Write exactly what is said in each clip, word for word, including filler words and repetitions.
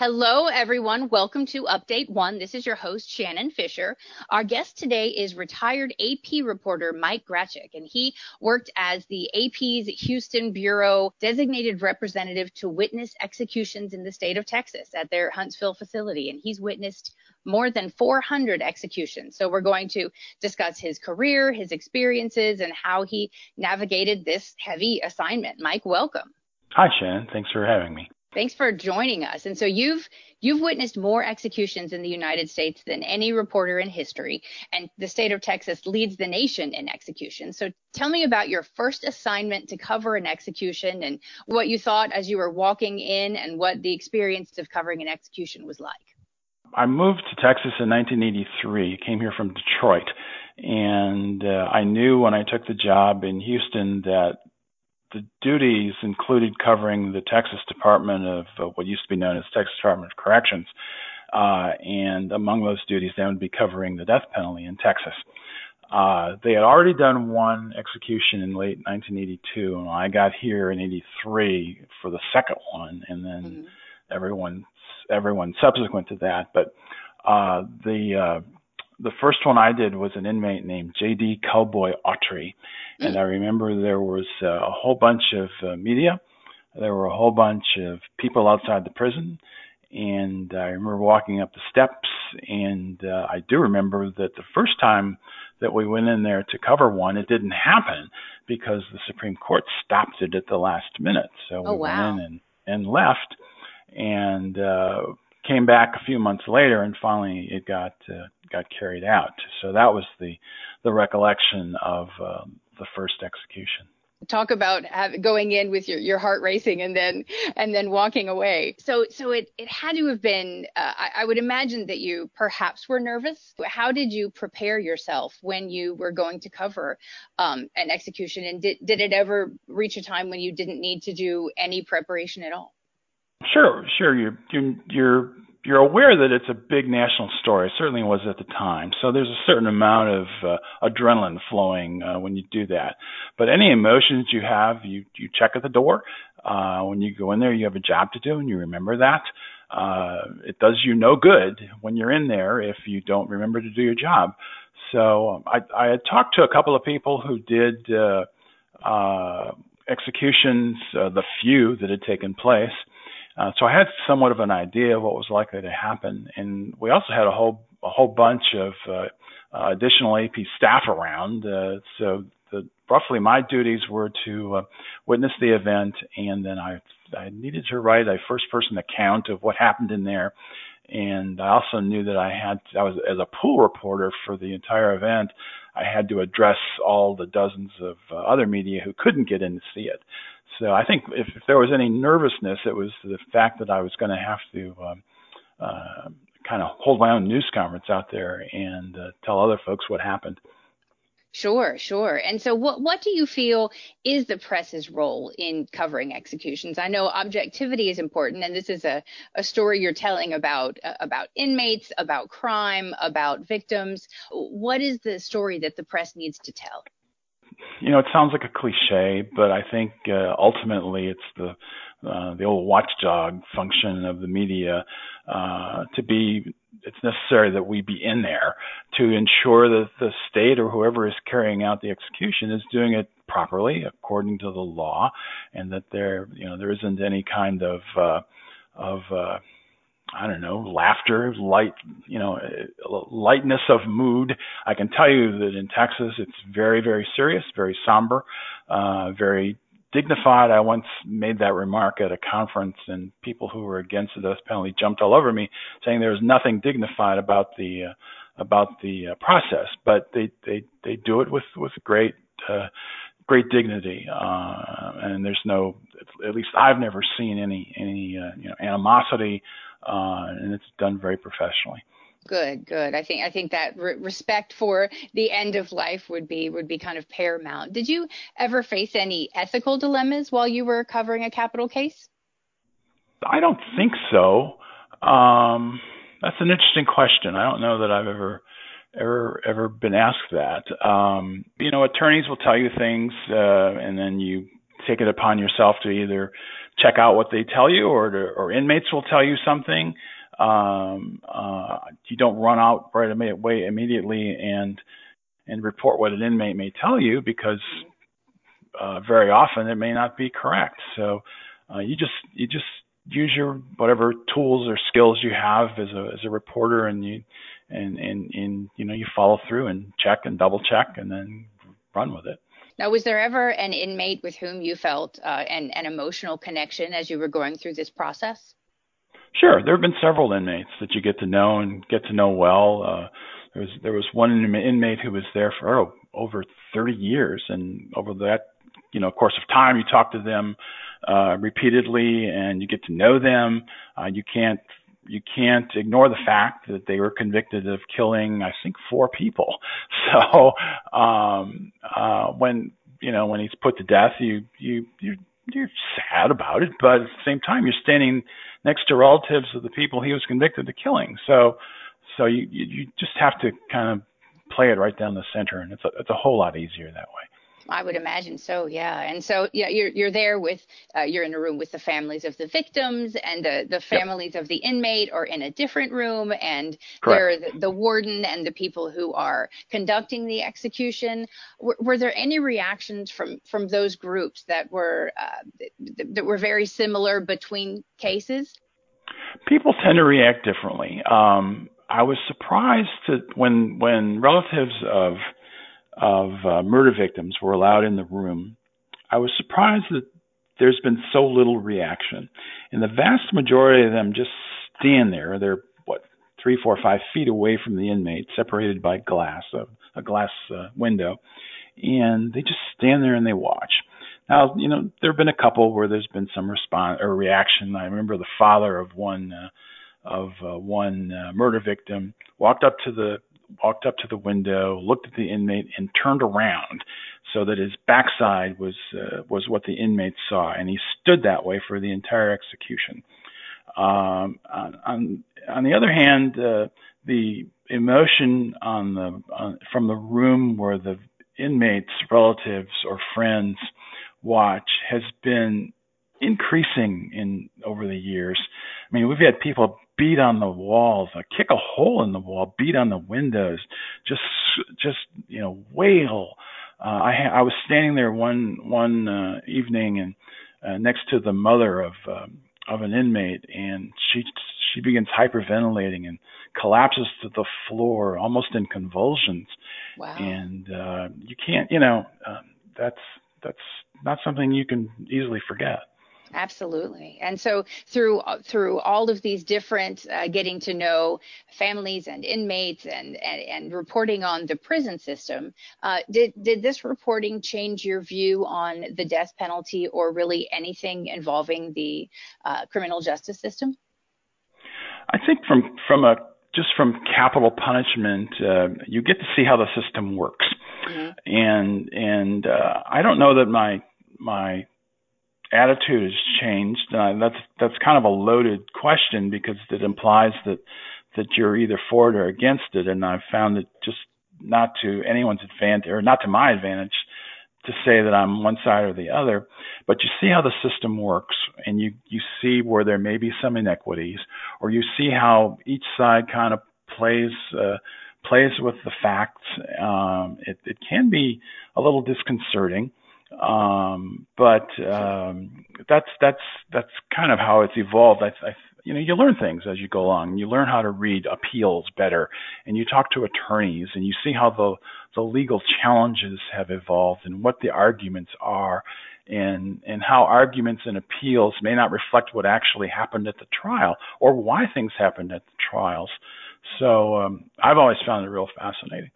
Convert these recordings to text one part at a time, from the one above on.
Hello, everyone. Welcome to Update One. This is your host, Shannon Fisher. Our guest today is retired A P reporter Mike Graczyk, and he worked as the A P's Houston Bureau designated representative to witness executions in the state of Texas at their Huntsville facility, and he's witnessed more than four hundred executions. So we're going to discuss his career, his experiences, and how he navigated this heavy assignment. Mike, welcome. Hi, Shannon. Thanks for having me. Thanks for joining us. And so you've you've witnessed more executions in the United States than any reporter in history, and the state of Texas leads the nation in executions. So tell me about your first assignment to cover an execution and what you thought as you were walking in and what the experience of covering an execution was like. I moved to Texas in nineteen eighty-three, came here from Detroit, and uh, I knew when I took the job in Houston that the duties included covering the Texas Department of uh, what used to be known as Texas Department of Corrections. Uh, and among those duties, they would be covering the death penalty in Texas. Uh, they had already done one execution in late nineteen eighty-two, and I got here in eighty-three for the second one, and then mm-hmm. everyone, everyone subsequent to that. But uh, the uh, the first one I did was an inmate named J D Cowboy Autry. And I remember there was uh, a whole bunch of uh, media. There were a whole bunch of people outside the prison. And I remember walking up the steps. And uh, I do remember that the first time that we went in there to cover one, it didn't happen because the Supreme Court stopped it at the last minute. So we oh, wow. went in and, and left and uh, came back a few months later. And finally, it got uh, got carried out. So that was the, the recollection of uh, the first execution. Talk about have, going in with your, your heart racing and then and then walking away. So so it, it had to have been, uh, I, I would imagine that you perhaps were nervous. How did you prepare yourself when you were going to cover um, an execution? And did, did it ever reach a time when you didn't need to do any preparation at all? Sure, sure. You're you're, you're You're aware that it's a big national story. It certainly was at the time. So there's a certain amount of uh, adrenaline flowing uh, when you do that. But any emotions you have, you, you check at the door. Uh, when you go in there, you have a job to do, and you remember that. Uh, it does you no good when you're in there if you don't remember to do your job. So um, I, I had talked to a couple of people who did uh, uh, executions, uh, the few that had taken place. Uh, so I had somewhat of an idea of what was likely to happen, and we also had a whole a whole bunch of uh, uh, additional A P staff around. Uh, so the, roughly, my duties were to uh, witness the event, and then I I needed to write a first-person account of what happened in there, and I also knew that I had I was as a pool reporter for the entire event. I had to address all the dozens of uh, other media who couldn't get in to see it. So I think if, if there was any nervousness, it was the fact that I was going to have to um, uh, kind of hold my own news conference out there and uh, tell other folks what happened. Sure, sure. And so what what do you feel is the press's role in covering executions? I know objectivity is important, and this is a, a story you're telling about uh, about inmates, about crime, about victims. What is the story that the press needs to tell? You know, it sounds like a cliche, but I think uh, ultimately it's the uh, the old watchdog function of the media uh, to be. It's necessary that we be in there to ensure that the state or whoever is carrying out the execution is doing it properly according to the law, and that there, you know, there isn't any kind of uh, of uh, I don't know, laughter, light, you know, lightness of mood. I can tell you that in Texas, it's very, very serious, very somber, uh, very dignified. I once made that remark at a conference, and people who were against the death penalty jumped all over me, saying there was nothing dignified about the uh, about the uh, process. But they, they, they do it with with great uh, great dignity, uh, and there's no, at least I've never seen any any uh, you know animosity. Uh, and it's done very professionally. Good, good. I think I think that re- respect for the end of life would be would be kind of paramount. Did you ever face any ethical dilemmas while you were covering a capital case? I don't think so. Um, that's an interesting question. I don't know that I've ever ever ever been asked that. Um, you know, attorneys will tell you things, uh, and then you take it upon yourself to either check out what they tell you, or to, or inmates will tell you something. Um, uh, you don't run out right away immediately and and report what an inmate may tell you, because uh, very often it may not be correct. So uh, you just you just use your whatever tools or skills you have as a as a reporter, and you and and, and you know you follow through and check and double check and then run with it. Now, was there ever an inmate with whom you felt uh, an, an emotional connection as you were going through this process? Sure. There have been several inmates that you get to know and get to know well. Uh, there was there was one inmate who was there for oh, over thirty years. And over that, you know, course of time, you talk to them uh, repeatedly and you get to know them. Uh, you can't you can't ignore the fact that they were convicted of killing, I think, four people. So um, uh, when, you know, when he's put to death, you you you you're sad about it, but at the same time, you're standing next to relatives of the people he was convicted of killing. So, so you you just have to kind of play it right down the center, and it's a, it's a whole lot easier that way. I would imagine so, yeah. And so, yeah, you're you're there with uh, you're in a room with the families of the victims and the, the families yep. of the inmate, or in a different room, and Correct. there are the, the warden and the people who are conducting the execution. W- were there any reactions from, from those groups that were uh, th- that were very similar between cases? People tend to react differently. Um, I was surprised to, when when relatives of of uh, murder victims were allowed in the room, I was surprised that there's been so little reaction. And the vast majority of them just stand there. They're, what, three, four, five feet away from the inmate, separated by glass, a, a glass uh, window. And they just stand there and they watch. Now, you know, there have been a couple where there's been some response or reaction. I remember the father of one uh, of uh, one uh, murder victim walked up to the walked up to the window, looked at the inmate, and turned around so that his backside was uh, was what the inmate saw, and he stood that way for the entire execution. Um, on, on, on the other hand, uh, the emotion on the on, from the room where the inmates, relatives, or friends watch has been increasing in over the years. I mean, we've had people beat on the walls, uh, kick a hole in the wall, beat on the windows, just, just you know, wail. Uh, I, ha- I was standing there one one uh, evening and uh, next to the mother of um, of an inmate, and she she begins hyperventilating and collapses to the floor, almost in convulsions. Wow! And uh, you can't, you know, uh, that's that's not something you can easily forget. Absolutely. And so through through all of these different uh, getting to know families and inmates and, and, and reporting on the prison system, uh, did, did this reporting change your view on the death penalty or really anything involving the uh, criminal justice system? I think from, from a just from capital punishment, uh, you get to see how the system works. Mm-hmm. And and uh, I don't know that my my attitude has changed. Uh, that's that's kind of a loaded question because it implies that that you're either for it or against it. And I've found it just not to anyone's advantage, or not to my advantage, to say that I'm one side or the other. But you see how the system works, and you you see where there may be some inequities, or you see how each side kind of plays uh, plays with the facts. Um, it it can be a little disconcerting. Um, but, um, that's, that's, that's kind of how it's evolved. I, I, you know, you learn things as you go along. You learn how to read appeals better, and you talk to attorneys and you see how the, the legal challenges have evolved and what the arguments are, and, and how arguments and appeals may not reflect what actually happened at the trial or why things happened at the trials. So, um, I've always found it real fascinating.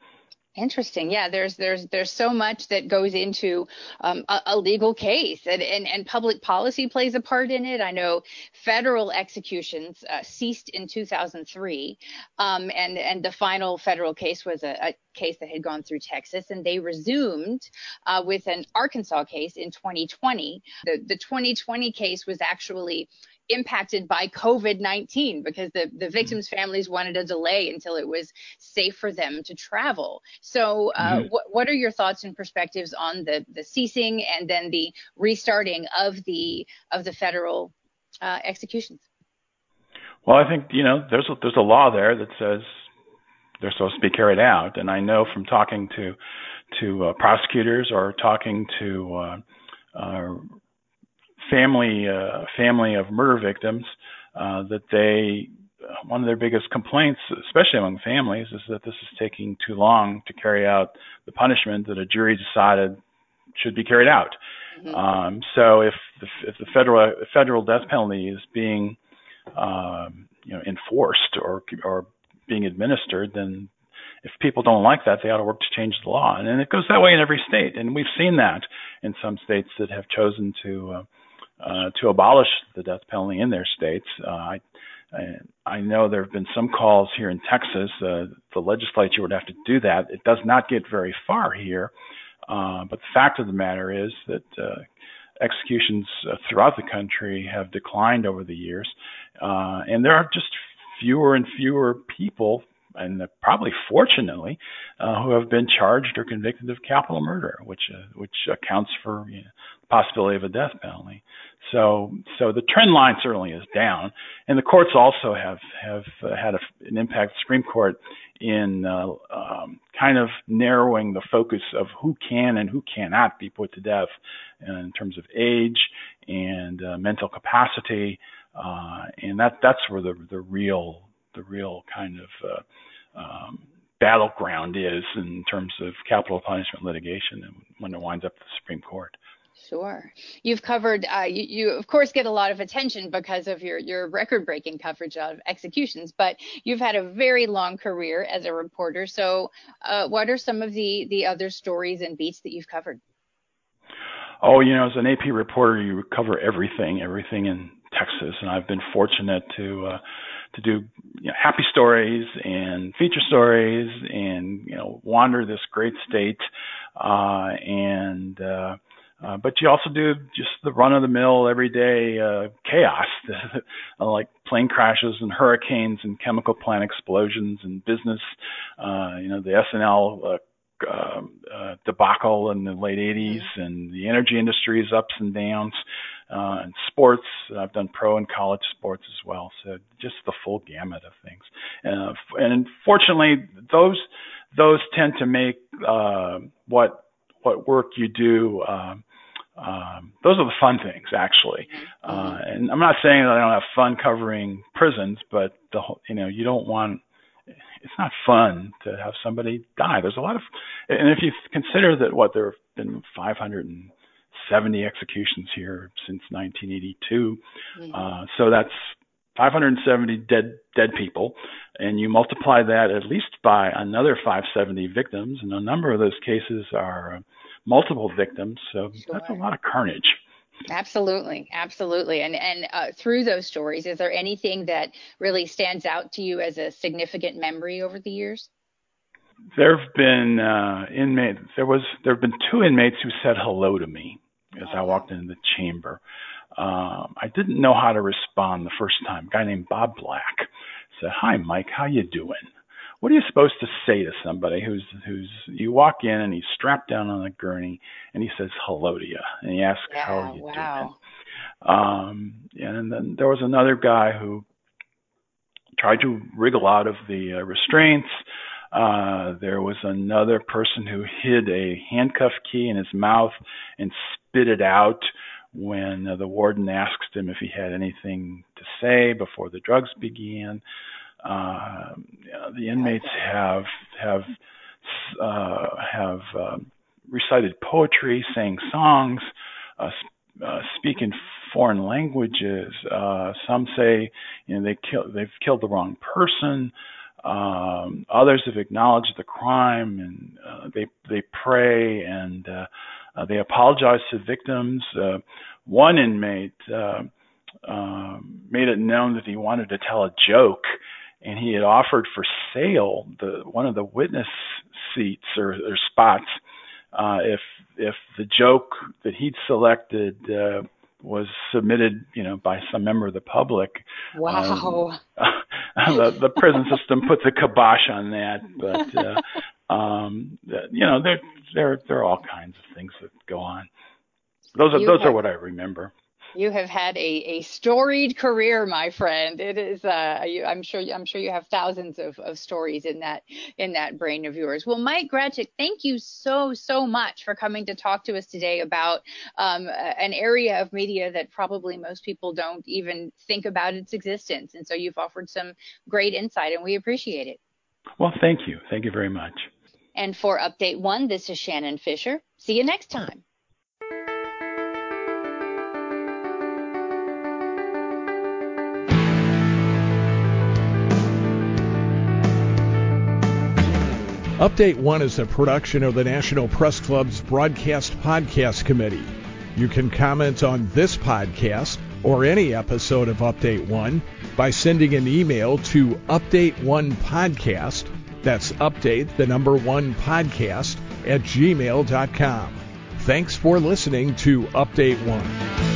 Interesting. Yeah, there's there's there's so much that goes into um, a, a legal case, and, and, and public policy plays a part in it. I know federal executions uh, ceased in two thousand three, um, and, and the final federal case was a, a case that had gone through Texas, and they resumed uh, with an Arkansas case in twenty twenty. The, the twenty twenty case was actually impacted by COVID nineteen because the, the victims' families wanted a delay until it was safe for them to travel. So uh, wh- what are your thoughts and perspectives on the, the ceasing and then the restarting of the of the federal uh, executions? Well, I think, you know, there's a, there's a law there that says they're supposed to be carried out. And I know from talking to to uh, prosecutors or talking to uh, uh family uh, family of murder victims, uh, that they, one of their biggest complaints, especially among families, is that this is taking too long to carry out the punishment that a jury decided should be carried out. Mm-hmm. Um, so if the, if the federal federal death penalty is being um, you know enforced or or being administered, then if people don't like that, they ought to work to change the law. And, and it goes that way in every state, and we've seen that in some states that have chosen to uh, Uh, to abolish the death penalty in their states. Uh, I, I, I know there have been some calls here in Texas. Uh, the legislature would have to do that. It does not get very far here. Uh, but the fact of the matter is that uh, executions uh, throughout the country have declined over the years. Uh, and there are just fewer and fewer people, and probably fortunately, uh, who have been charged or convicted of capital murder, which uh, which accounts for, you know, the possibility of a death penalty. So, so the trend line certainly is down, and the courts also have have uh, had a, an impact. The Supreme Court in uh, um, kind of narrowing the focus of who can and who cannot be put to death in terms of age and uh, mental capacity, uh, and that that's where the the real the real kind of uh, um, battleground is in terms of capital punishment litigation, and when it winds up at the Supreme Court. Sure. You've covered, uh, you, you of course get a lot of attention because of your, your record-breaking coverage of executions, but you've had a very long career as a reporter. So uh, what are some of the, the other stories and beats that you've covered? Oh, you know, as an A P reporter, you cover everything, everything in Texas, and I've been fortunate to uh, to do you know, happy stories and feature stories, and you know wander this great state, uh, and uh, uh, but you also do just the run of the mill everyday uh, chaos, like plane crashes and hurricanes and chemical plant explosions and business, uh, you know the S N L. Uh, Uh, uh, debacle in the late eighties, and the energy industry's ups and downs, uh, and sports. I've done pro and college sports as well, so just the full gamut of things. Uh, and fortunately, those those tend to make uh, what what work you do. Uh, Um, those are the fun things, actually. Uh, and I'm not saying that I don't have fun covering prisons, but the whole, you know you don't want. It's not fun to have somebody die. There's a lot of, and if you consider that what there have been five hundred seventy executions here since nineteen eighty-two, mm-hmm. uh, so that's five hundred seventy dead dead people, and you multiply that at least by another five hundred seventy victims, and a number of those cases are multiple victims, so sure. That's a lot of carnage. Absolutely. Absolutely. And and uh, through those stories, is there anything that really stands out to you as a significant memory over the years? There have been uh, inmates. There was there have been two inmates who said hello to me as I walked into the chamber. Um, I didn't know how to respond the first time. A guy named Bob Black said, "Hi, Mike, how you doing?" What are you supposed to say to somebody who's who's you walk in and he's strapped down on a gurney and he says hello to you and he asks yeah, how are you wow. doing? Um, and then there was another guy who tried to wriggle out of the uh, restraints. Uh, there was another person who hid a handcuff key in his mouth and spit it out when uh, the warden asked him if he had anything to say before the drugs began. Uh, the inmates have have uh, have uh, recited poetry, sang songs, uh, uh, speak in foreign languages. Uh, some say, you know, they kill, they've killed the wrong person. Um, others have acknowledged the crime, and uh, they they pray and uh, uh, they apologize to victims. Uh, one inmate uh, uh, made it known that he wanted to tell a joke, and he had offered for sale the one of the witness seats or, or spots uh, if if the joke that he'd selected uh, was submitted, you know, by some member of the public. Wow. Um, the, the prison system puts a kibosh on that, but uh, um, you know, there there there are all kinds of things that go on. Those are you those have, are what I remember. You have had a, a storied career, my friend. It is. Uh, you, I'm sure. I'm sure you have thousands of, of stories in that in that brain of yours. Well, Mike Graczyk, thank you so so much for coming to talk to us today about um, an area of media that probably most people don't even think about its existence. And so you've offered some great insight, and we appreciate it. Well, thank you. Thank you very much. And for Update One, this is Shannon Fisher. See you next time. Update One is a production of the National Press Club's Broadcast Podcast Committee. You can comment on this podcast or any episode of Update One by sending an email to Update One Podcast, that's update the number one podcast at gmail dot com. Thanks for listening to Update One.